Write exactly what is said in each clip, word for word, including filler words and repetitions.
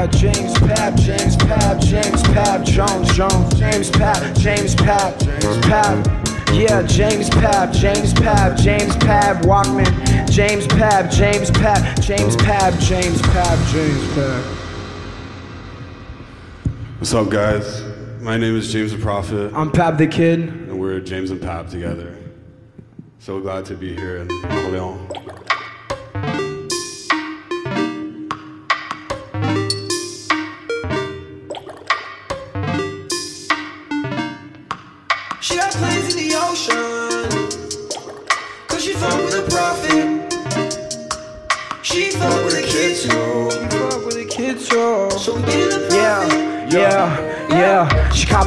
about James Pab, James Pab, James Pab, Jones, Jones, James Pab, James Pab, James Pab. Yeah, James Pab, James Pab, James Pab, Walkman, James Pab, James Pab, James Pab, James Pab, James Pab. What's up, guys? My name is James the Prophet. I'm Pab the Kid. And we're James and Pab together. So glad to be here in Orléans.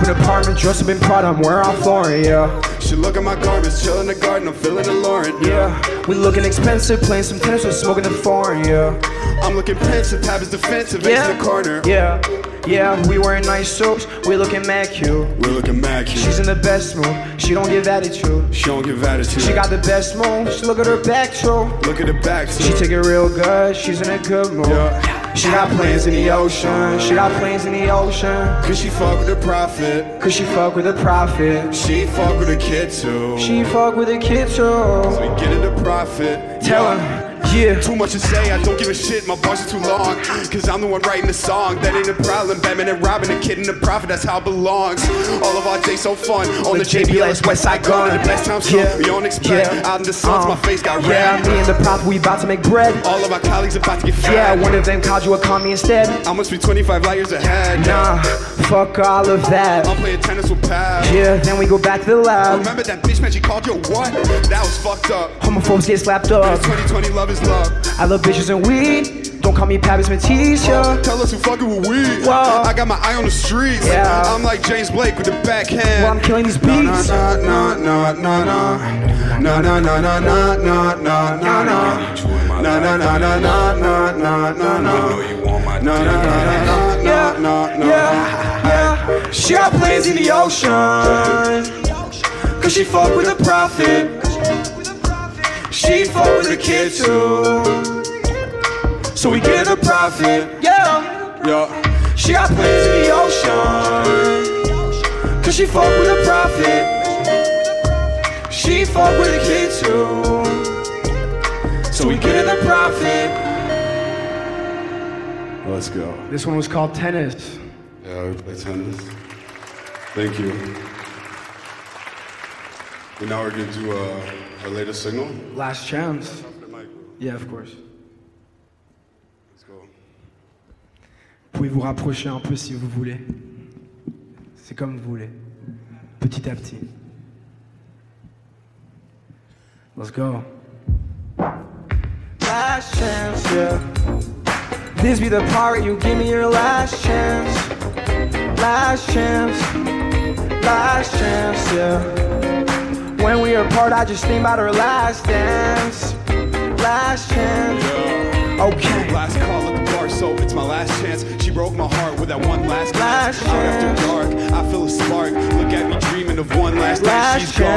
An apartment, dress up in Prada, I'm wearing all Lauren, yeah. She look at my garments, chill in the garden, I'm feeling the Lauren, yeah. We looking expensive, playing some tennis, we're smoking the foreign, yeah. I'm looking pensive, Pab is defensive, yeah. Into the corner, yeah. Yeah, we wearing nice suits, we looking mad cute. We looking mad cute. She's in the best mood, she don't give attitude. She don't give attitude. She got the best moves, look at her back too. Look at her back too. She take it real good, she's in a good mood. Yeah. She got planes in the ocean, she got planes in the ocean. Cause she fuck with the prophet, cause she fuck with the prophet. She fuck with a kid too, she fuck with a kid too. So we get it the prophet, tell her. Yeah. Too much to say, I don't give a shit, my bars are too long. Cause I'm the one writing the song, that ain't a problem. Batman and Robin, the kid and the prophet, that's how it belongs. All of our days so fun, on the J B L S, West Side Gun. The best times so, yeah. We don't expect, yeah. Out in the suns, uh, my face got yeah, red. Me and the prophet, we about to make bread. All of our colleagues about to get fed. Yeah, one of them called you a commie instead. I must be twenty-five light years ahead. Nah, fuck all of that. I'm playing tennis with Pab. Yeah, then we go back to the lab. Remember that bitch man she called you what? That was fucked up. Homophobes get slapped up. twenty twenty love is love. I love bitches and weed. Don't call me Pab, it's Matisse, yeah. Tell us who fucking with weed. Whoa. I got my eye on the streets. Yeah. I'm like James Blake with the backhand. Well, I'm killing these beats. Nah, nah, nah, nah, nah, nah, nah, nah, nah, nah, nah, nah, nah, nah, nah, nah, nah, nah, nah, nah, nah, nah, nah, nah, nah, nah, nah, nah, nah. She got planes in the ocean, cause she fuck with a prophet. She fuck with the kid too, so we get a profit, yeah. Yeah. She got planes in the ocean, cause she fuck with a profit. She fuck with the kid too, so we get a profit. Let's go. This one was called Tennis. Yeah, we play tennis. Thank you. And now we're going to do uh, our latest single. Last Chance. Yeah, of course. Let's go. Vous pouvez vous rapprocher un peu si vous voulez. C'est comme vous voulez. Petit à petit. Let's go. Last chance, yeah. This be the part you give me your last chance. Last chance. Last chance, yeah. When we were apart, I just think about her last dance. Last chance, yeah. Okay. Last call at the bar, so it's my last chance. She broke my heart with that one last glance. Out after dark, I feel a spark. Look at me dreaming of one last night. She's gone,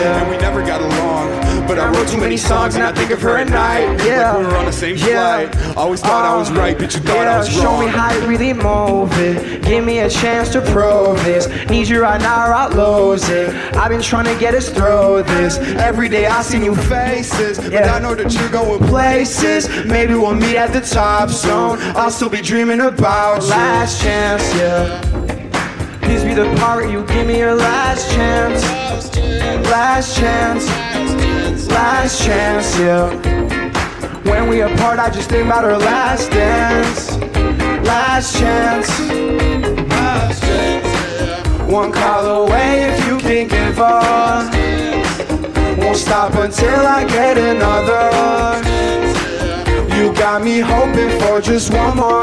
yeah. And we never got along. But I wrote too many songs, and I think of her at night. Yeah. Like we were on the same yeah. flight. Always thought um, I was right, but you thought yeah. I was wrong. Show me how you really move it. Give me a chance to prove this. Need you right now or I'll lose it. I've been trying to get us through this. Every day I see new faces, yeah. But I know that you're going places. Maybe we'll meet at the top soon. I'll still be dreaming about you. Last chance, yeah. Please be the part you give me your last chance. Last chance. Last chance, yeah. When we apart I just think about our last dance. Last chance. Last chance, yeah. One call away if you can give up. Won't stop until I get another. You got me hoping for just one more.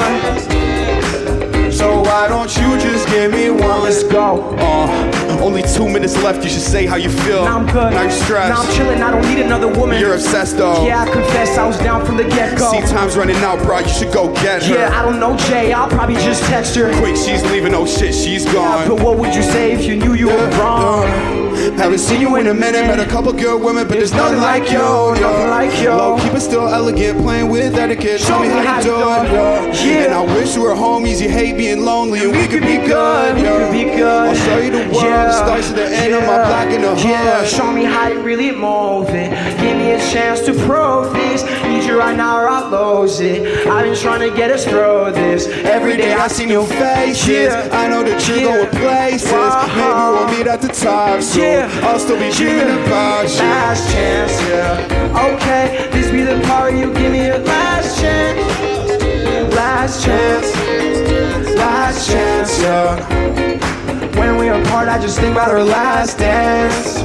So why don't you just give me one? Let's go. Uh, only two minutes left, you should say how you feel. Now I'm good. Now you're stressed. Now I'm chilling, I don't need another woman. You're obsessed though. Yeah, I confess, I was down from the get-go. See, time's running out, bro, you should go get her. Yeah, I don't know, Jay, I'll probably just text her. Quick, she's leaving, oh shit, she's gone. Yeah, but what would you say if you knew you were wrong? Haven't seen you in a minute, met a couple good women, but there's nothing like you, nothing like you. Low, keep it still elegant, playing with etiquette. Show me how you do it, yeah. And I wish we were homies, you hate being lonely, and we could be good, we could be good. I'll show you the world, yeah. Starts at the end, yeah. Of my block in the hood. Yeah, show me how you really move it. Give me a chance to prove this. Need you right now or I'll lose it. I've been trying to get us through this. Every day I see new faces, yeah. I know that you're, yeah. Going places, uh-huh. Maybe we'll meet at the top soon, yeah. I'll still be dreaming, yeah. About you. Last chance, yeah. Okay, this be the part you give me your last chance. Last chance. Last chance, yeah. When we're apart, I just think about our last dance.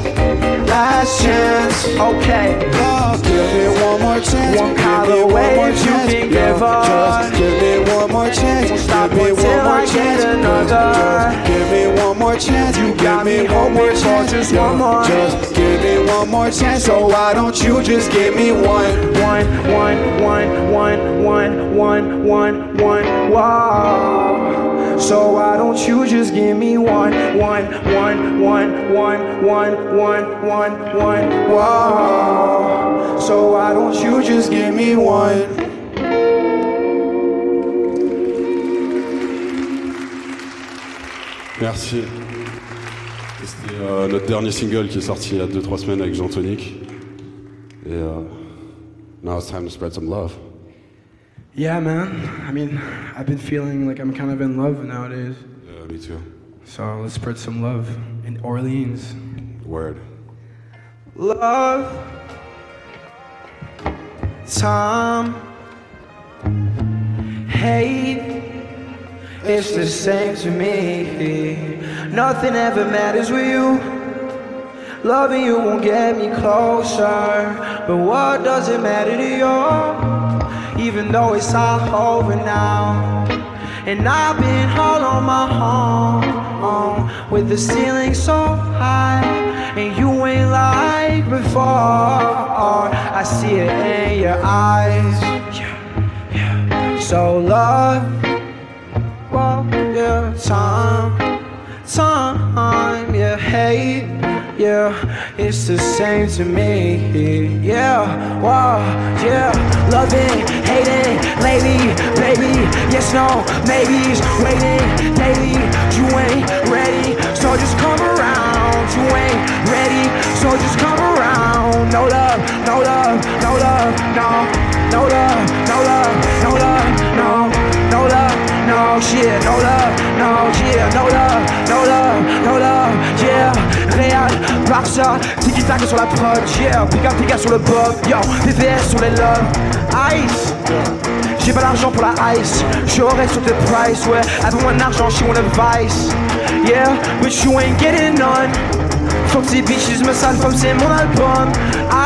Last chance, okay. Love, give me one more chance. One color wave you can give us. Just give me one more chance. We'll stop give me one more chance. Just give me one more chance. You got me one more chance. Just one more. Just give me one more chance. So why don't you just give me one? One, one, one, one, one, one, one, one. Wow. So why don't you just give me one, one, one, one, one, one, one, one, one, wow. So why don't you just give me one? Merci. C'était euh, notre dernier single qui est sorti il y a deux trois semaines avec Jean-Tonique. Et euh, now it's time to spread some love. Yeah, man. I mean, I've been feeling like I'm kind of in love nowadays. Yeah, me too. So let's spread some love in Orleans. Word. Love. Time. Hate. It's the same to me. Nothing ever matters with you. Loving you won't get me closer. But what does it matter to you? Even though it's all over now, and I've been all on my own, with the ceiling so high, and you ain't like before. I see it in your eyes. Yeah, yeah. So love, well, yeah, time, time, yeah, hate. Yeah, it's the same to me. Yeah, wow, yeah. Loving, hating, lady, baby. Yes, no, maybes. Waiting, daily. You ain't ready, so just come around. You ain't ready, so just come around. No love, no love, no love, no. No love, no love, no love, no. No love, no shit. No love, no shit. No love, no love, no love, yeah. Réal, Barça, tiki-taka sur la prod, yeah, pika-pika sur le bob, yo, V V S sur les lobes, ice, j'ai pas l'argent pour la ice, j'aurais sur tes price, ouais, avec mon argent, she want a vice, yeah, but you ain't getting none, fuck ces bitches, me sale comme c'est mon album,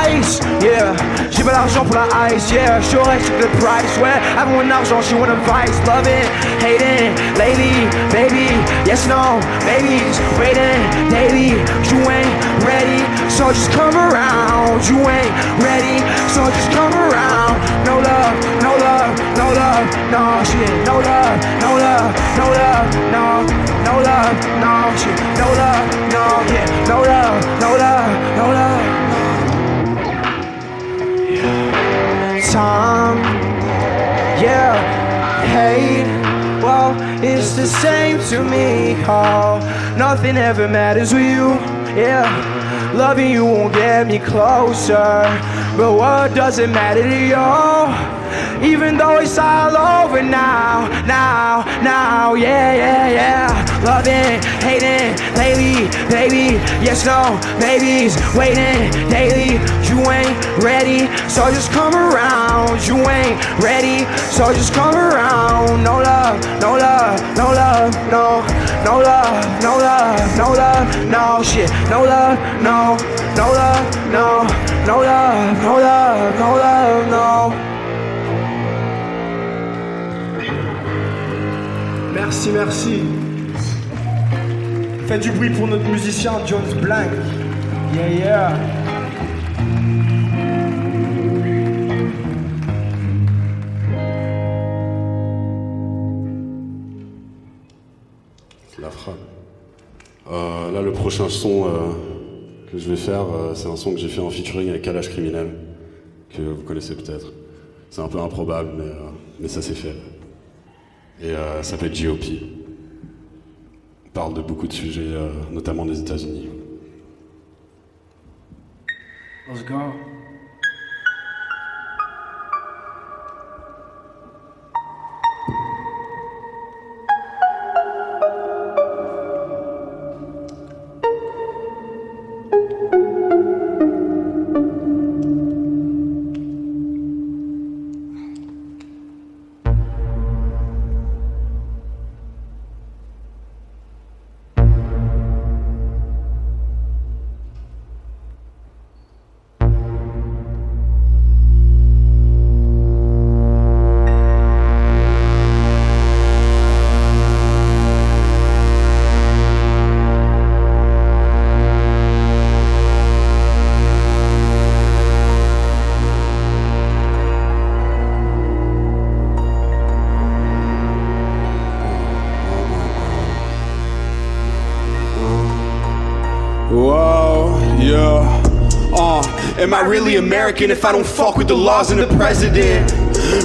ice, yeah, j'ai pas l'argent pour la ice, yeah, j'aurais sur tes price, ouais, avec mon argent, she want a vice, love it, hate it, lady, baby, yes, no, babies, waiting, daily, you ain't ready, so just come around. You ain't ready, so just come around. No love, no love, no love, no shit. No love, no love, no love, no, no love, no shit. No love, no yeah. No love, no love, no love. Yeah. Time, yeah, hate. Well, it's the same to me, oh, nothing ever matters with you, yeah, loving you won't get me closer, but what does it matter to you, even though it's all over now, now, now, yeah, yeah, yeah, loving, hating, lately, baby, yes, no, babies, waiting, daily, you ain't ready, so just come around, you ain't ready, so just come around, no love, no love, no love, no, no love, no love, no love, no shit, no love, no, no love, no, no love, no love, no love, no. Merci, merci. Faites du bruit pour notre musicien Jones Blank. Yeah, yeah. La frappe. Euh, là, le prochain son euh, que je vais faire, euh, c'est un son que j'ai fait en featuring avec Kalash Criminel, que vous connaissez peut-être. C'est un peu improbable, mais, euh, mais ça s'est fait. Et euh, ça s'appelle G O P. On parle de beaucoup de sujets, euh, notamment des États-Unis. Let's go. Am I really American if I don't fuck with the laws and the president?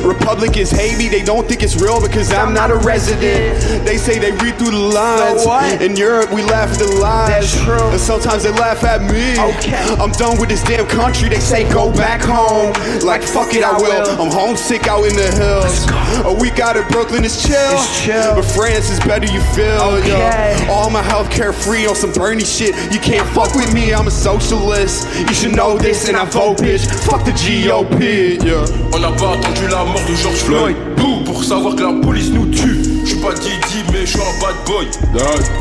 Republicans hate me, they don't think it's real because I'm not a resident. They say they read through the lines. So what? In Europe we laugh at the lies. That's true. And sometimes they laugh at me. Okay. I'm done with this damn country, they say go back home. Like fuck it, I will. I'm homesick out in the hills. A week out in Brooklyn is chill. It's chill. But France is better, you feel. Okay. Yo. All my healthcare free on some Bernie shit. You can't fuck with me, I'm a socialist. You should know this and I vote bitch. Fuck the G O P, yeah. On n'a pas attendu la mort de George Floyd, Floyd. Pour savoir que la police nous tue. J'suis pas Didi mais j'suis un bad boy.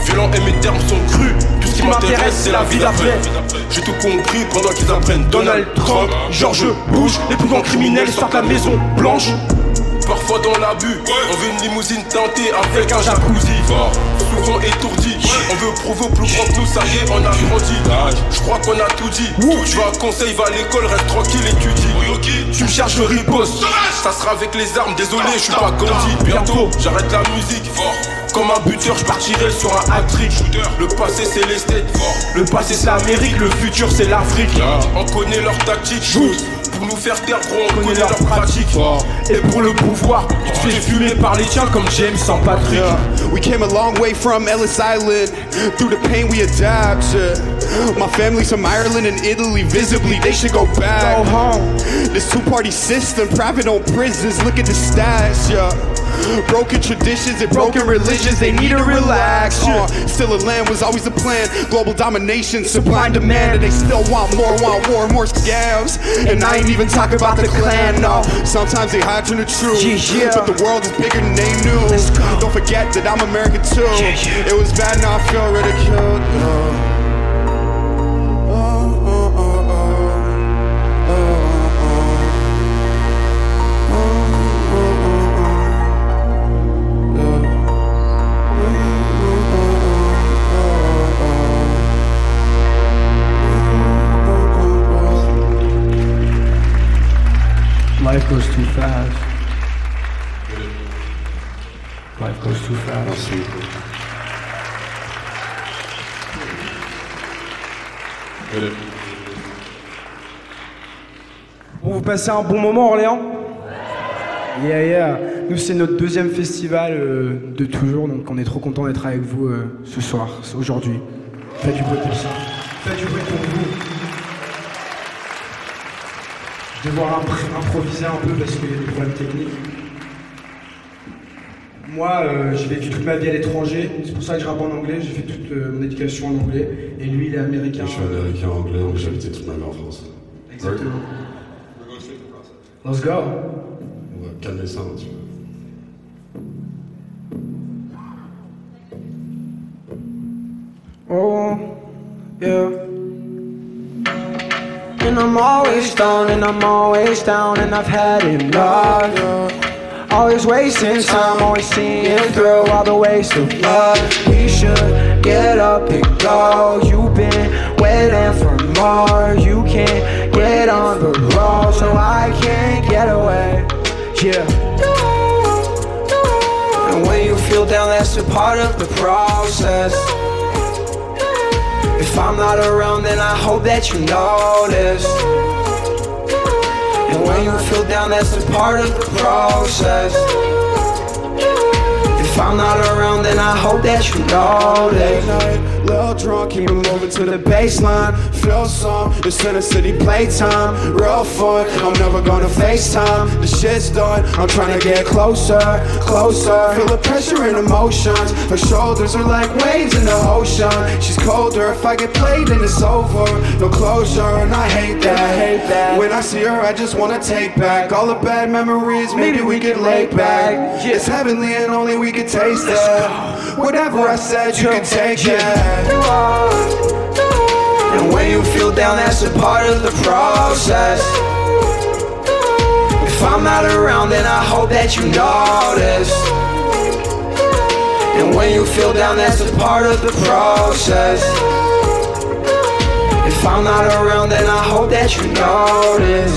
Violent et mes termes sont crus. Tout ce qui m'intéresse c'est la vie d'après. J'ai tout compris pendant qu'ils apprennent Donald Trump, George Bush. Les plus grands criminels sortent la Maison Blanche. Parfois dans l'abus, on veut une limousine teintée avec un jacuzzi. Souvent étourdi, on veut prouver au plus grand que nous, ça y est, on a grandi. Je crois qu'on a tout dit. Tu vas à conseil, va à l'école, reste tranquille, étudie. Tu me cherches, je riposte. Ça sera avec les armes, désolé, je suis pas Gandhi. Bientôt, j'arrête la musique. Comme un buteur, je partirai sur un hat-trick. Le passé, c'est les States. Le passé, c'est l'Amérique. Le futur, c'est l'Afrique. On connaît leur tactique. Shoot. Pour nous faire taire, gros, on connaît leur pratique. Et pour le pouvoir, tu te fais fumer par les tiens comme James sans Patrick. We came a long way from Ellis Island. Through the pain we adapt. My family's from Ireland and Italy. Visibly, they should go back. This two-party system, private owned prisons. Look at the stats, yeah. Broken traditions and broken religions, they need to relax. Uh, still a land was always the plan. Global domination, supply and demand. And they still want more, want war, more scams. And I ain't even talking about the Klan, no. Sometimes they hide from the truth. Yeah, yeah. But the world is bigger than they knew. Don't forget that I'm American too. Yeah, yeah. It was bad, now I feel ridiculed. Uh. Life goes too fast. Life goes too fast. Merci. Bon, vous passez un bon moment, Orléans ? Yeah, yeah. Nous, c'est notre deuxième festival euh, de toujours, donc on est trop content d'être avec vous euh, ce soir, aujourd'hui. Faites du bruit pour ça. Faites du bruit pour vous. Je vais devoir improviser un peu parce qu'il y a des problèmes techniques. Moi, euh, j'ai vécu toute ma vie à l'étranger, c'est pour ça que je rappe en anglais, j'ai fait toute euh, mon éducation en anglais, et lui, il est américain. Je suis américain en anglais, donc j'ai habité toute ma vie en France. Exactement. Let's go. On va calmer ça, tu vois. Oh, yeah. And I'm always down and I'm always down and I've had enough. Always wasting time, always seeing through all the waste of love. We should get up and go. You've been waiting for more. You can't get on the road, so I can't get away. Yeah. And when you feel down, that's a part of the process. If I'm not around, then I hope that you notice. And when you feel down, that's a part of the process. If I'm not around, then I hope that you know that. Little drunk, keep it moving to the baseline. Feel some, it's in the city playtime. Real fun, I'm never gonna FaceTime. The shit's done, I'm trying to get closer, closer. Feel the pressure and emotions. Her shoulders are like waves in the ocean. She's colder, if I get played then it's over. No closure, and I hate that, I hate that. When I see her, I just wanna take back all the bad memories, maybe we get laid back. It's heavenly and only we can taste it. Whatever I said, you can take it. And when you feel down, that's a part of the process. If I'm not around, then I hope that you notice. And when you feel down, that's a part of the process. If I'm not around, then I hope that you notice.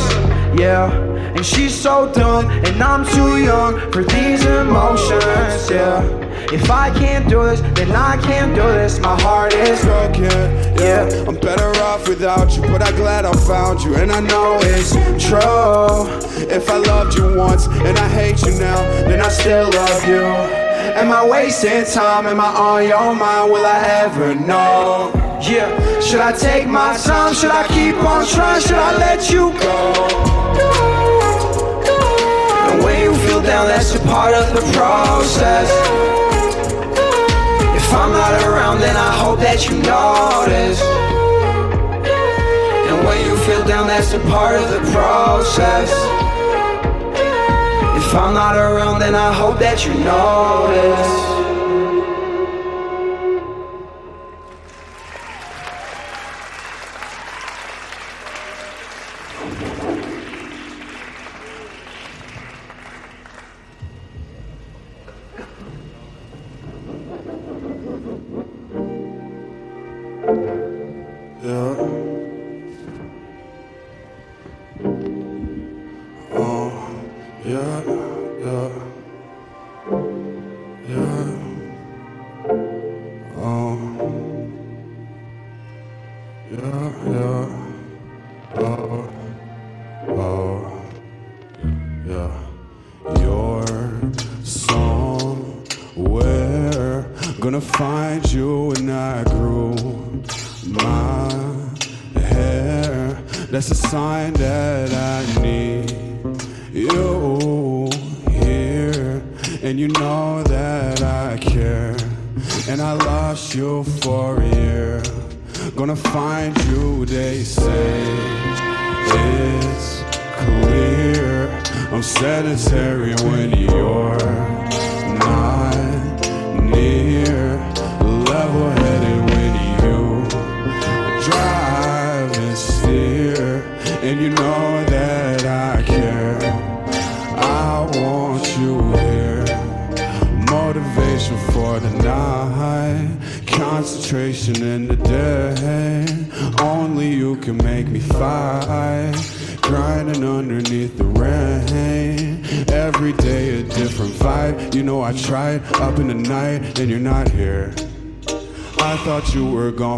Yeah. And she's so done, and I'm too young for these emotions, yeah. If I can't do this, then I can't do this. My heart is broken, yeah. I'm better off without you, but I'm glad I found you. And I know it's true. If I loved you once, and I hate you now, then I still love you. Am I wasting time? Am I on your mind? Will I ever know? Yeah. Should I take my time? Should I keep on trying? Should I let you go? And when you feel down, that's a part of the process. If I'm not around, then I hope that you notice. And when you feel down, that's a part of the process. If I'm not around, then I hope that you notice.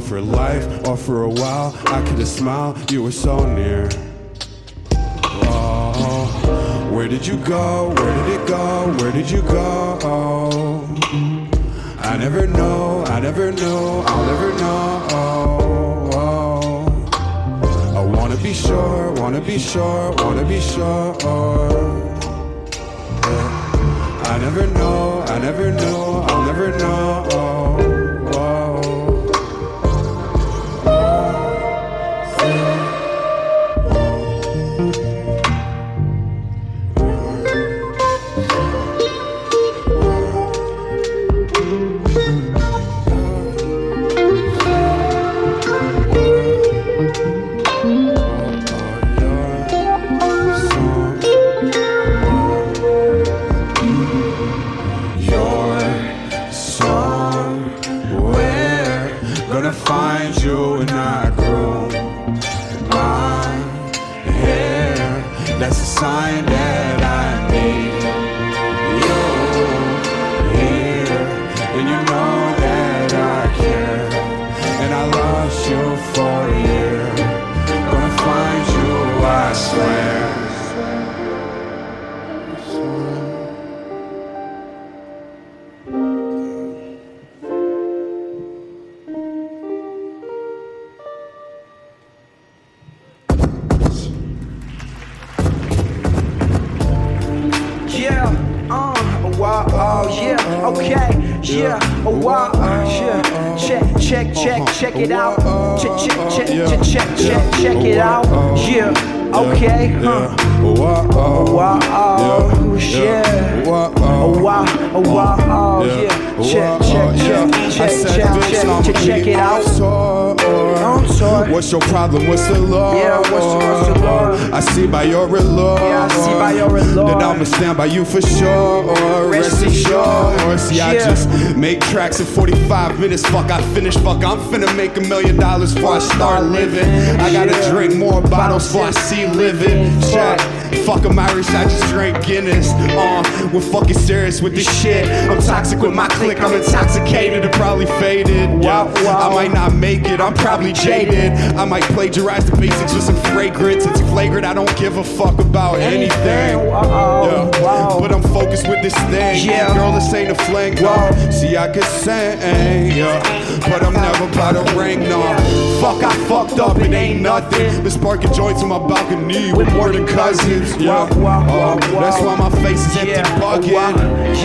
For life or for a while, I could have smiled, you were so near. Oh, where did you go? Where did it go? Where did you go? Oh, I never know, I never know, I'll never know. Oh, oh. I wanna be sure, wanna be sure, wanna be sure. Yeah. I never know, I never know, I'll never know. Oh. Okay, yeah, a while, yeah. Check, check, check, check it out. Check, check, check, check, check, check, check it out. Yeah, okay, huh? A while, yeah. A while, a while, yeah. Check, check, check, check, check, check, check it out. What's your problem? What's the law? Yeah, what's the law? I see by your allure. Yeah, I see by your allure. That I'ma stand by you for sure. Rest assured. See, I just make tracks in forty-five minutes. Fuck, I finish. Fuck, I'm finna make a million dollars before I start living. I gotta drink more bottles before I see living. Shot. Fuck, I'm Irish. I just drank Guinness. Uh, we're fucking serious with this shit. I'm toxic with my clique. I'm intoxicated and probably faded. Wow, wow. I might not make it. I'm probably jaded. I might plagiarize the basics with some fragrance. It's flagrant. I don't give a fuck about anything. Yeah. But I'm focused with this thing. Yeah. Girl, this ain't a fling. No. See, I can sing. Yeah. But I'm never about to ring. No. Fuck, I fucked up. It ain't nothing. Been sparking joints on my balcony with more than cousins. Yeah. Uh, that's why my face is empty bucket.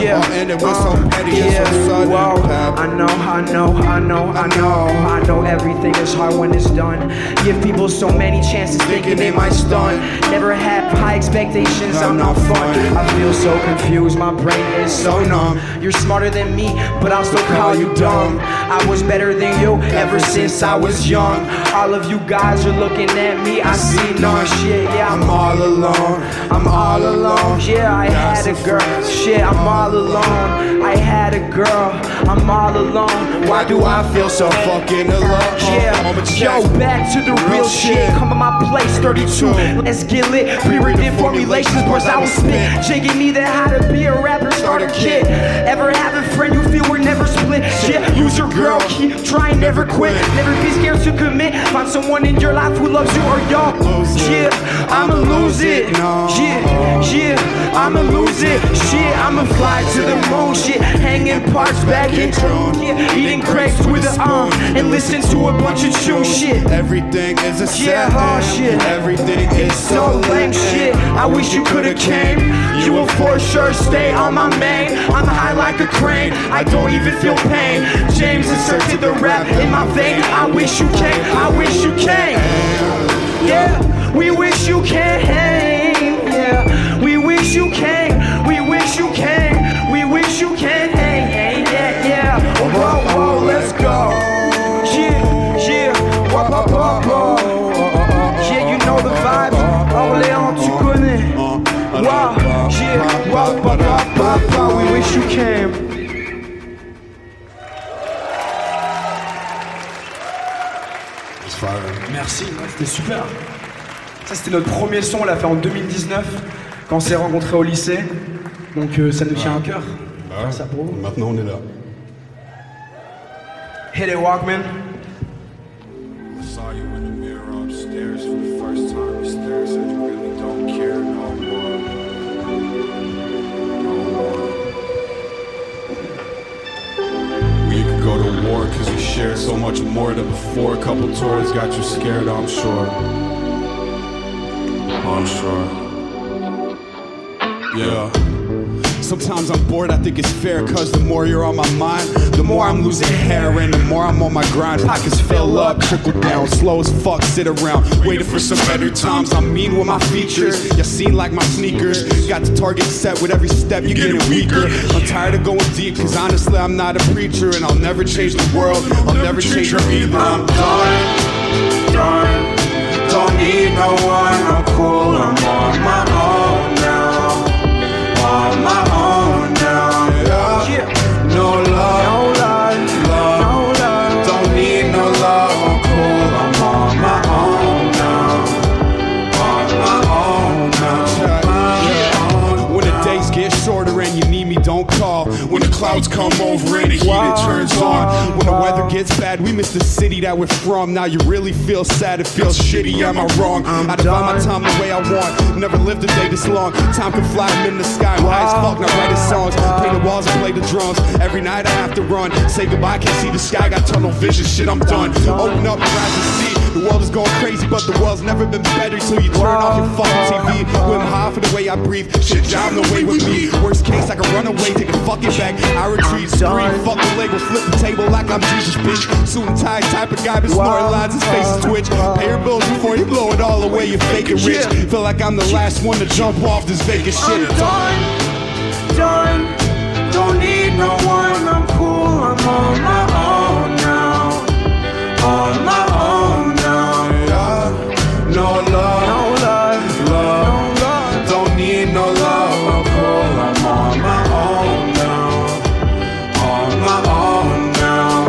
Yeah. Uh, and it was so petty and so sudden. I know, I know, I know, I know. I know everything is hard when it's done. Give people so many chances thinking they might stun. Never have high expectations, I'm not fun. I feel so confused, my brain is so numb. You're smarter than me, but I'll still call you dumb. I was better than you ever since I was young. All of you guys are looking at me, I see none. Shit, yeah, I'm all alone. I'm all alone, yeah, I had a girl. Shit, I'm all alone. I had a girl, I'm all alone. Why do I feel so fucking alone? Yeah, yo, back to the real shit. Come on my place, thirty-two. Let's get lit, pre-written formulations. Bars I will spit, jigging either how to be a rapper, start a kid. Ever have a friend you feel we're never split? Yeah, use your girl, keep trying, never quit. Never be scared to commit. Find someone in your life who loves you or y'all. Yeah, I'ma lose it. No. Yeah, yeah, I'ma lose it. Shit, I'ma fly to the moon. Shit, hanging parts back in June. Yeah, eating crepes with an arm and listen to a bunch of chew shit. Everything is a yeah, hard shit. Everything is so lame. Shit, I wish you could've came. You will for sure stay on my main. I'm high like a crane. I don't even feel pain. James inserted the rap in my vein. I wish you came. I wish you came. Yeah. We wish you came, yeah. We wish you came, we wish you came, we wish you came, yeah, yeah, yeah. Oh, whoa, whoa, let's go. Yeah, yeah, whoa, whoa, whoa, whoa. Yeah, you know the vibes. Orléans, tu connais. Wow, yeah, whoa, whoa, whoa, whoa, we wish you came. Merci, c'était super. Ça c'était notre premier son, on l'a fait en deux mille dix-neuf, quand on s'est rencontrés au lycée, donc euh, ça nous tient à cœur. Bah, ça pour vous. Maintenant on est là. Hit it, Walkman. I saw you in the mirror upstairs for the first time. You stared, said you really don't care no more. No more. We could go to war cause we shared so much more than before. A couple tours got you scared, I'm sure. I'm sure. Yeah. Sometimes I'm bored, I think it's fair, cause the more you're on my mind, the more I'm losing hair and the more I'm on my grind. Pockets fill up, trickle down, slow as fuck, sit around, waiting for some better times. I'm mean with my features, y'all seem like my sneakers. Got the target set with every step, you getting weaker. I'm tired of going deep, cause honestly I'm not a preacher. And I'll never change the world, I'll never change her either. I'm done, done. Don't need no one, I'm cool, I'm on my own now. On my own now, yeah. Yeah. No love, no love, love. No love. Don't need no love, I'm cool, I'm on my own now. On my own now, my yeah. Own. When the days get shorter and you need me, don't call. When the clouds come over and the heat it turns on. When the weather gets bad, we miss the city that we're from. Now you really feel sad, it feels shitty, am I wrong? I divide my time the way I want, never lived a day this long. Time can fly, I'm in the sky, I'm high as fuck, now writing songs. Paint the walls and play the drums, every night I have to run. Say goodbye, can't see the sky, got tunnel vision, shit I'm done. Open up, rise and see, the world is going crazy, but the world's never been better. So you turn off your fucking T V, when I'm high for the way I breathe, shit down the way with me. Worst case, I I can run away, take a fucking back. I retreat, scream, fuck the label, flip the table like I'm Jesus, bitch. Suit and tie, type of guy, been snorting lines, his face is twitch. Pay your bills before you blow it all away, you fake it rich. Feel like I'm the last one to jump off this vacant shit. I'm done, done, don't need no one, I'm cool, I'm on my own now. On my own now, yeah. No love, no love, love, no love. Don't need no love, I'm cool, I'm on my own now. On my own now.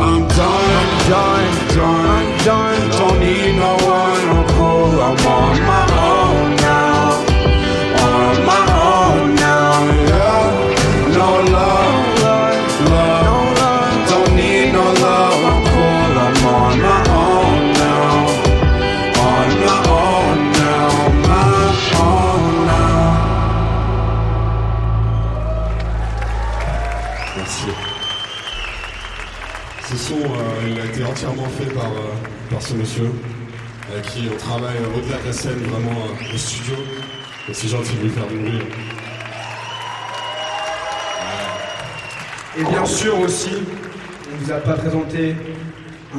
I'm done, I'm done, done, I'm done. Don't need no one, I'm cool, I'm on my own. Entièrement fait par, euh, par ce monsieur avec qui on travaille euh, au-delà de la scène, vraiment euh, au studio. Et c'est gentil de lui faire du bruit. Euh... Et bien sûr aussi, on ne vous a pas présenté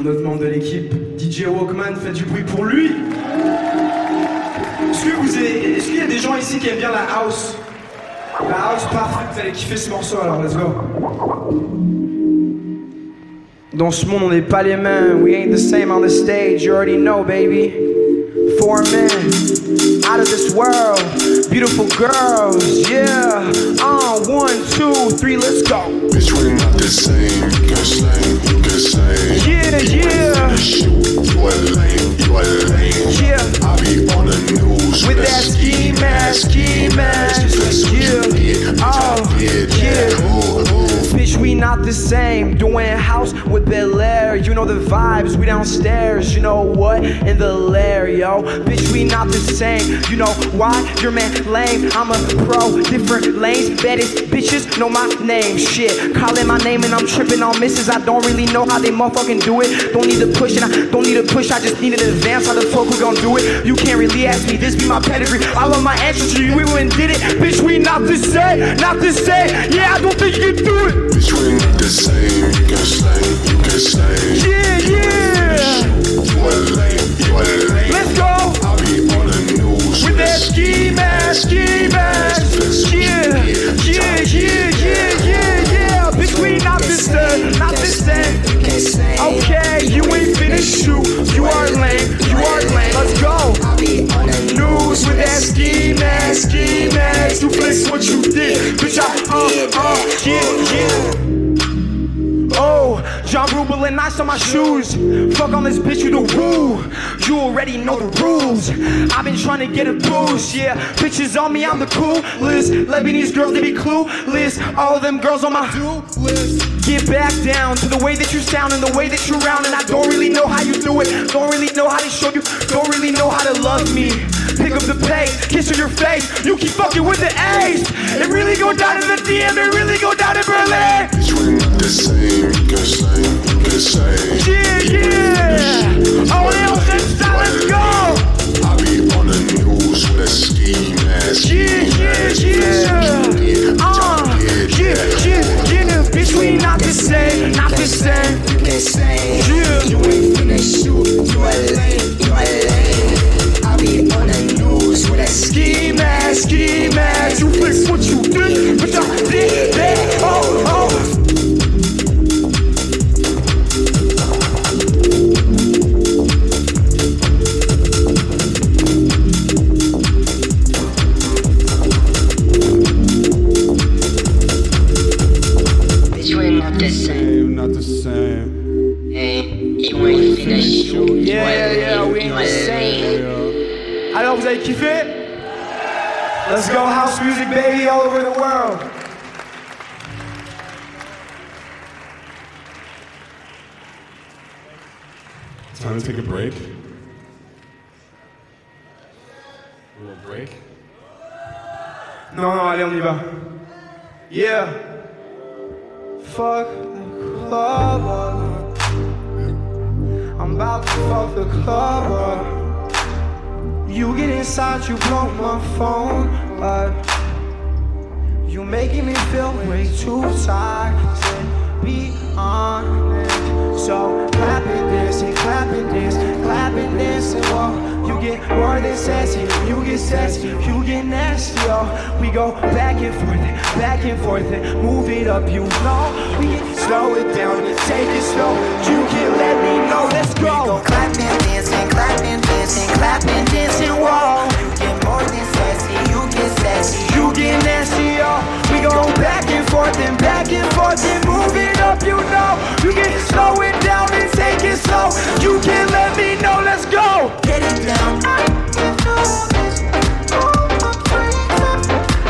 un autre membre de l'équipe, D J Walkman, faites du bruit pour lui. Est-ce que vous avez... Est-ce qu'il y a des gens ici qui aiment bien la house? La house parfaite, vous allez kiffer ce morceau alors, let's go. Dans ce monde, on n'est pas les mêmes. We ain't the same on the stage, you already know, baby. Four men, out of this world. Beautiful girls, yeah. Uh, one, two, three, let's go. Bitch, we're not the same. You can slang, you can slang. Yeah, you yeah. You a lame, you a lame. Yeah. I be on the news with that ski mask, ski mask. Yeah. Oh, yeah. Ooh, ooh. Bitch, we not the same. Doing house with Belair. You know the vibes, we downstairs. You know what? In the lair, yo. Bitch, we not the same. You know why? Your man lame. I'm a pro. Different lanes. Baddest bitches know my name. Shit. Calling my name and I'm tripping on misses. I don't really know how they motherfucking do it. Don't need to push and I don't need to push. I just need an advance. How the fuck we gon' do it? You can't really ask me. This be my pedigree. I love my ancestry. We went and did it. Bitch, we not the same. Not the same. Yeah, I don't think you can do it. Bitch, we not the same. You can slay, you can slay. Yeah, yeah. You a lame, you a lame. Let's go. I'll be on the news with that ski mask, ski mask. Yeah, yeah, yeah, yeah, yeah, yeah. Bitch, we not the same, not the same. Okay, you ain't finished shoot. You are lame, you are lame. Let's go. I'll be on the news with that ski mask, ski mask. You flex what you did, bitch. I uh uh yeah. Oh, John Rubel and Nice on my shoes. Fuck on this bitch, you the woo. You already know the rules. I've been trying to get a boost, yeah. Bitches on me, I'm the coolest. Lebanese girls, they be clueless. All of them girls on my do list. Get back down to the way that you sound and the way that you round. And I don't really know how you do it. Don't really know how to show you. Don't really know how to love me. Pick up the pace, kiss on your face. You keep fucking with the ace. It really go down in the D M, it really go down in Berlin. Bitch, we not the same, you can slay, you can slay. Yeah, yeah. Orléans, let's go. I be on the news with a ski mask. Yeah, yeah, yeah. Uh, yeah, yeah, yeah. Bitch, we not the same, not the same. You can slay, yeah. You ain't finna shoot, you a lame, you a lame. I be on the news with a ski mask, ski mask. You fix what you did, but I did that. Oh, oh. Bitch, we're not the same, not the same. Hey, you ain't finna shoot. Yeah, yeah, we ain't the same. Alors vous avez kiffé? Let's go house music baby all over the world. It's time to take a break. A little break. Non non allez on y va. Yeah. Fuck the club. I'm about to fuck the club. You get inside, you blow my phone, but You making me feel way too tired. Be honest. So clapping this and clapping this, clapping this and whoa. You get more than sassy, you get sassy, you get nasty, oh. We go back and forth, and back and forth, and move it up, you know. We can slow it down and take it slow. You can let me know, let's go. We go clapping this and clapping this and clapping this and whoa. You get more than sassy, you get sassy, you get nasty, oh. We go back and forth and back and forth and move it up, you know. You can slow it down and take it slow. You can let me know, let's go. Get it down. I can do this, all my friends,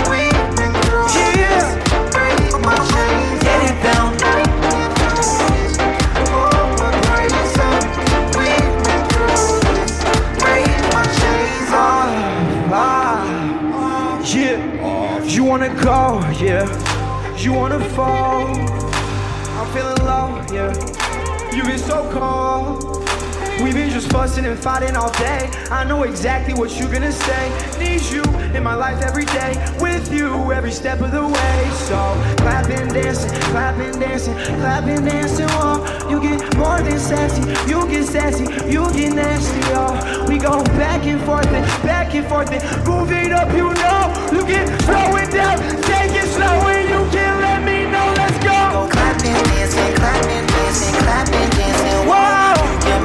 we've been through this, break my chains, get it down. I can do this, all my friends, we've been through this, break my chains. Ah, ah, yeah, you wanna go, yeah, you wanna fall, I'm feeling low, yeah, you've been so cold. We've been just fussing and fighting all day. I know exactly what you're gonna say. Need you in my life every day, with you every step of the way. So clapping, dancing, clapping, dancing, clapping, dancing. Oh, you get more than sassy, you get sassy, you get nasty. Oh, we go back and forth and back and forth and move it up, you know. You get slow it down, take it slow, and you can let me know. Let's go. Clapping, dancing, clapping, dancing, clapping, dancing. Whoa.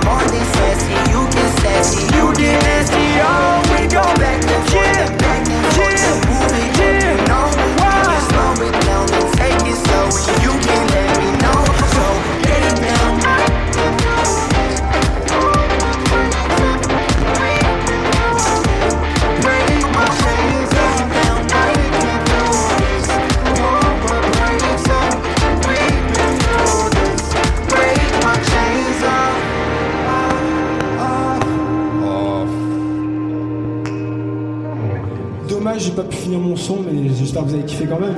More than sassy, you get sassy, you get nasty, oh, we go back and forth, yeah, and back and forth, yeah, and move it, yeah, you know, wow. You slow it down and take it slow, and you can let me know, so get it down. Break my chains, get it down, I can do this, all my brains up, we can do this, break my chains up. Dommage, j'ai pas pu finir mon son, mais j'espère que vous avez kiffé quand même.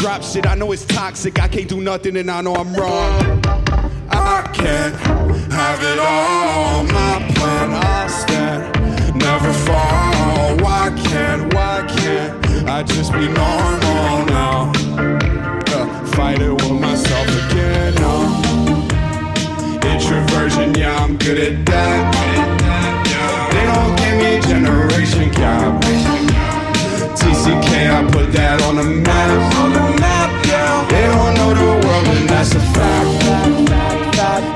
Drop shit, I know it's toxic, I can't do nothing and I know I'm wrong. I can't have it all, my plan, I'll stand, never fall. Why can't, why can't I just be normal now? Uh, fight it with myself again, no. Introversion, yeah, I'm good at that. They don't give me generation gap. T C K, I put that on the map. On the map, yeah. They don't know the world, and that's a fact.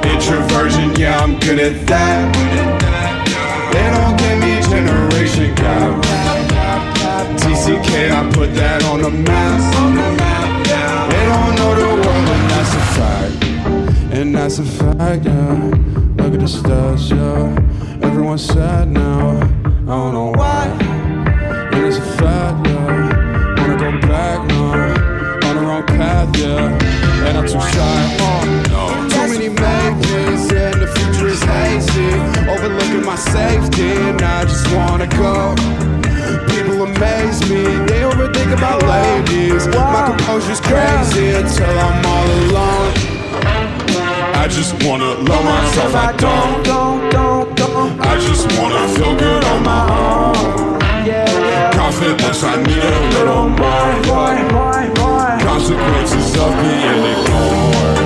Introversion, yeah, I'm good at that. They don't give me generation gap. T C K, I put that on the map. On the map, yeah. They don't know the world, and that's a fact. And that's a fact, yeah. Look at the stars, yeah. Everyone's sad now. I don't know why. It's a fact, yeah. Wanna go back, no. On the wrong path, yeah. And I'm too shy, oh, no. Too many maybes, and the future is hazy. Overlooking my safety, and I just wanna go. People amaze me, they overthink about ladies. My composure's crazy until I'm all alone. I just wanna love myself, I don't, don't, don't, don't. I just wanna feel good on my own. Yeah, yeah. Confidence, I need a little more, more, more, more. Consequences of being ignored.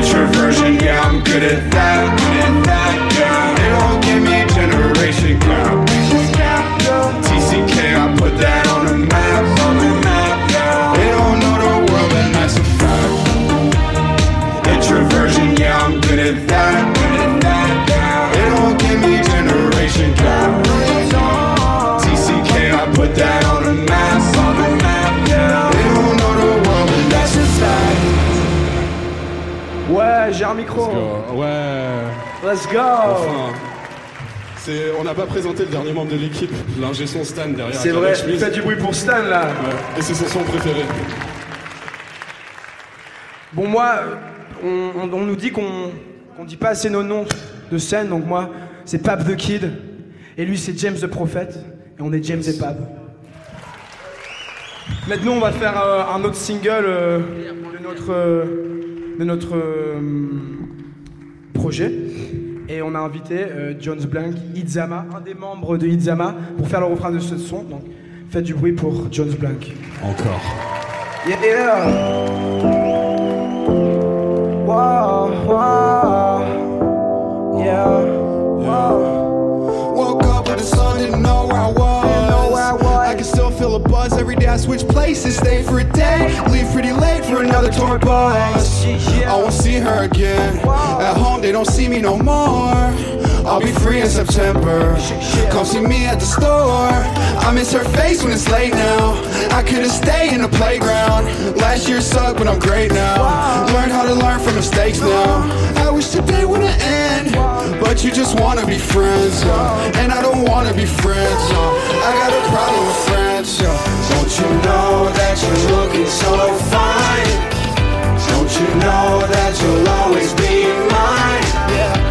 Introversion, yeah, I'm good at that, good at that, yeah. They don't give me generation gap. T C K, I put that on the map, on the map, yeah. They don't know the world, and that's a fact. Introversion, yeah, I'm good at that, good at that, yeah. They don't give me generation gap. Put that on the map, on the map, yeah. They don't know the world, but that's just fact. Ouais, j'ai un micro. Let's go. Ouais. Let's go. Enfin, c'est, on n'a pas présenté le dernier membre de l'équipe, l'ingé son Stan derrière. C'est vrai, faites du bruit pour Stan là. Ouais. Et c'est son son préféré. Bon, moi, on, on, on nous dit qu'on qu'on dit pas assez nos noms de scène, donc moi, c'est Pab the Kid, et lui, c'est James the Prophet, et on est James et Pab. Maintenant, on va faire euh, un autre single euh, de notre, euh, de notre euh, projet, et on a invité euh, Jones Blank, Itzama, un des membres de Itzama, pour faire le refrain de ce son, donc faites du bruit pour Jones Blank. Encore. Yeah, yeah. Wow, wow, yeah, wow. Woke up with the sun, didn't know where I was. Didn't know where I was. I can still feel a buzz every day. I switch places, stay for a day, leave pretty late for another tour bus. I won't see her again. At home they don't see me no more. I'll be free in September. Come see me at the store. I miss her face when it's late now. I could've stayed in the playground. Last year sucked, but I'm great now. Learned how to learn from mistakes now. I wish today wouldn't end, but you just wanna be friends, yeah. And I don't wanna be friends, yeah. I got a problem with friends, yeah. Don't you know that you're looking so fine? Don't you know that you'll always be mine? Yeah.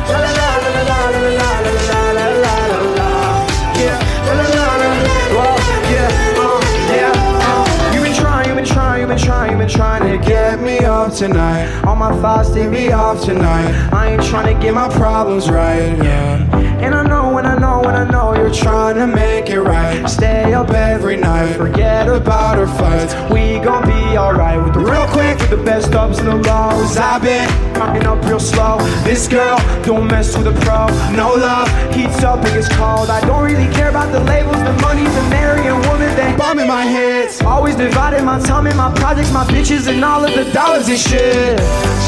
You've been trying to get me off tonight. All my thoughts, they be off tonight. I ain't trying to get my problems right, yeah. And I know, and I know, and I know you're trying to make it right. Stay up every night, forget about our fights. We gon' be alright with the real quick, with the best ups and the lows. I've been fucking up real slow. This girl, don't mess with a pro. No love, heats up and gets cold. I don't really care about the labels, the money, the marrying woman. They bomb in my heads, always dividing my time and my projects, my bitches and all of the dollars and shit.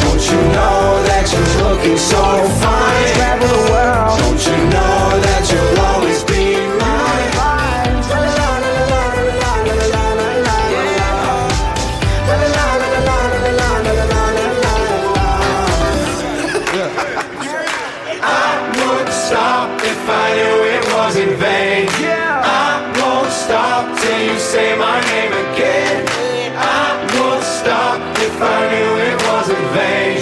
Don't you know that you're looking so fine? Travel the world. Don't you know that you'll always be mine? I would stop if I knew it was in vain. I won't stop till you say my name again. If I knew it was in vain,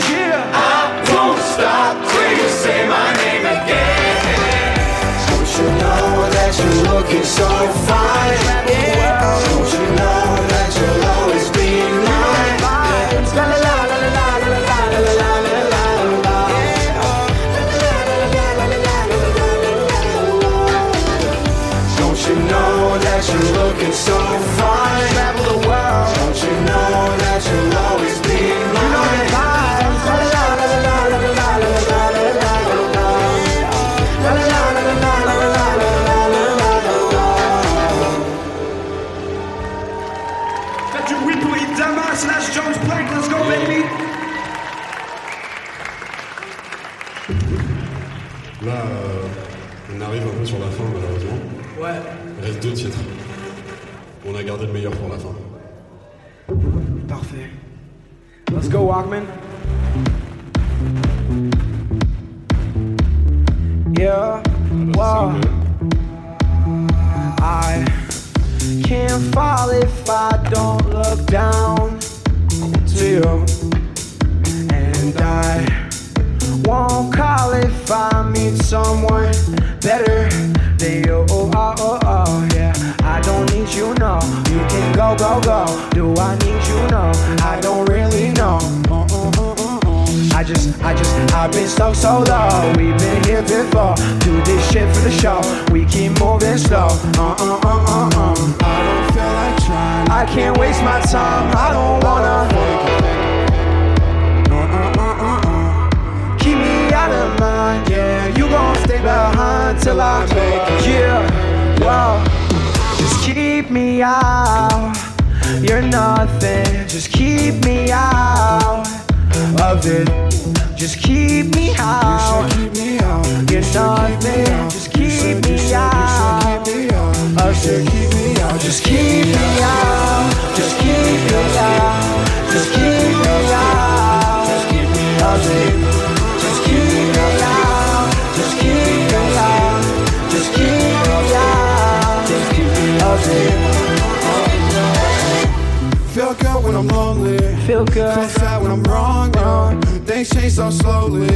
I won't stop till you say my name again. Don't you know that you're looking so fine? Don't you know that you'll always be mine? La la la la la la la la la la. Don't you know that you're looking so fine? Travel the world. Don't you know that you'll always be mine? Faites du bruit pour Itzama slash Jones Blank, let's go baby! Là, euh, on arrive un peu sur la fin malheureusement. Ouais. Il reste deux titres. On a gardé le meilleur pour la fin. Parfait. Let's go, Walkman. Yeah, wow. I can't fall if I don't look down to you. And I won't call if I meet someone better than you. Oh, oh, oh, oh, yeah. I don't need you, no. You can go, go, go. Do I need you, no? I don't really know. Uh, uh, uh, uh. I just, I just, I've been stuck so low. We've been here before. Do this shit for the show. We keep moving slow. Uh, uh, uh, uh, uh. I don't feel like trying. I can't waste my time. I don't wanna. Uh, uh, uh, uh, uh. Keep me out of mind. Yeah, you gon' stay behind till I make it. Yeah, wow. Just keep me out, you're nothing. Just keep me out of it. Just keep me out, you're nothing. Just keep me out of it. Just keep me out, just keep me out, just keep me out of feel good. Feel sad when I'm wrong, yeah. Things change so slowly.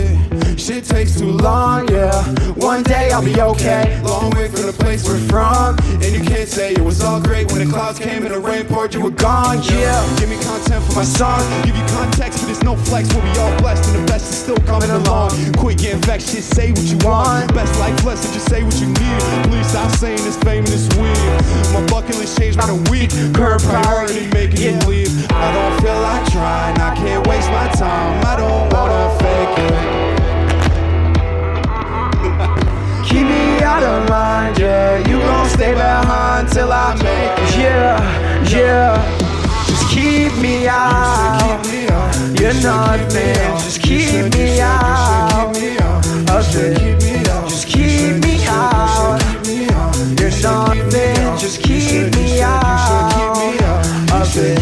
Shit takes too long, yeah. One day I'll be okay. Long way from the place we're from. And you can't say it was all great when the clouds came and the rain poured, you were gone, yeah. Give me content for my song. Give you context, but there's no flex. We'll be all blessed and the best is still coming along. Quit getting vexed, shit, say what you want. Best life blessed, just say what you need. Please stop saying this fame and this weird. My bucket list changed by the week. Curb priority making you leave. I don't feel like trying, I can't waste my time. I don't wanna fake it. Keep me out of mind, yeah. You gon' stay behind till I make it. Yeah, yeah. Just keep me out. You're nothing. Just keep me out of it. Just keep me out. You're nothing. Just keep me out of it.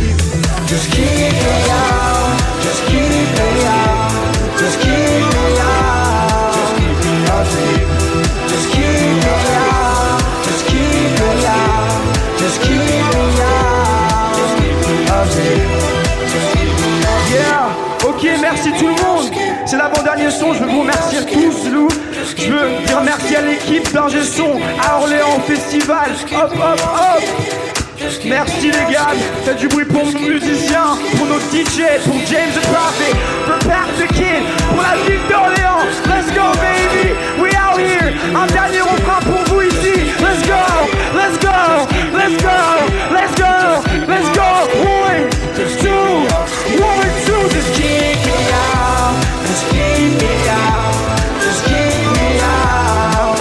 Just keep me out, just keep me out, just keep me out, just keep me out, just keep me out, just keep me out, just keep me out, just keep me out, just keep me out. Yeah, ok, merci tout le monde. C'est l'avant-dernier son, je veux vous remercier tous, Lou. Je veux dire merci à l'équipe d'Ingé Son, à Orléans Festival. Hop, hop, hop. Merci les gars, faites du bruit pour nos musiciens, pour nos D Js, pour James the Prophet, pour Pab the Kid, pour la ville d'Orléans. Let's go baby, we out here. Un dernier refrain pour vous ici. Let's go, let's go, let's go, let's go, let's go. One, two, one, two. Just kick me out, just kick me out, just kick me out.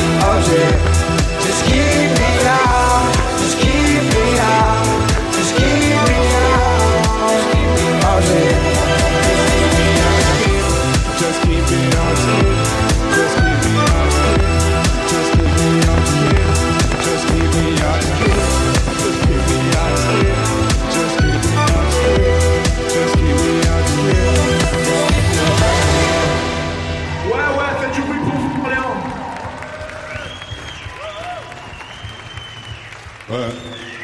Oh yeah, just kick me out.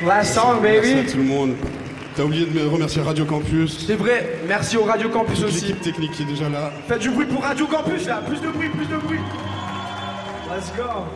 Last song, baby. Merci à tout le monde. T'as oublié de me remercier Radio Campus. C'est vrai, merci au Radio Campus aussi. L'équipe technique qui est déjà là. Faites du bruit pour Radio Campus là, plus de bruit, plus de bruit. Let's go.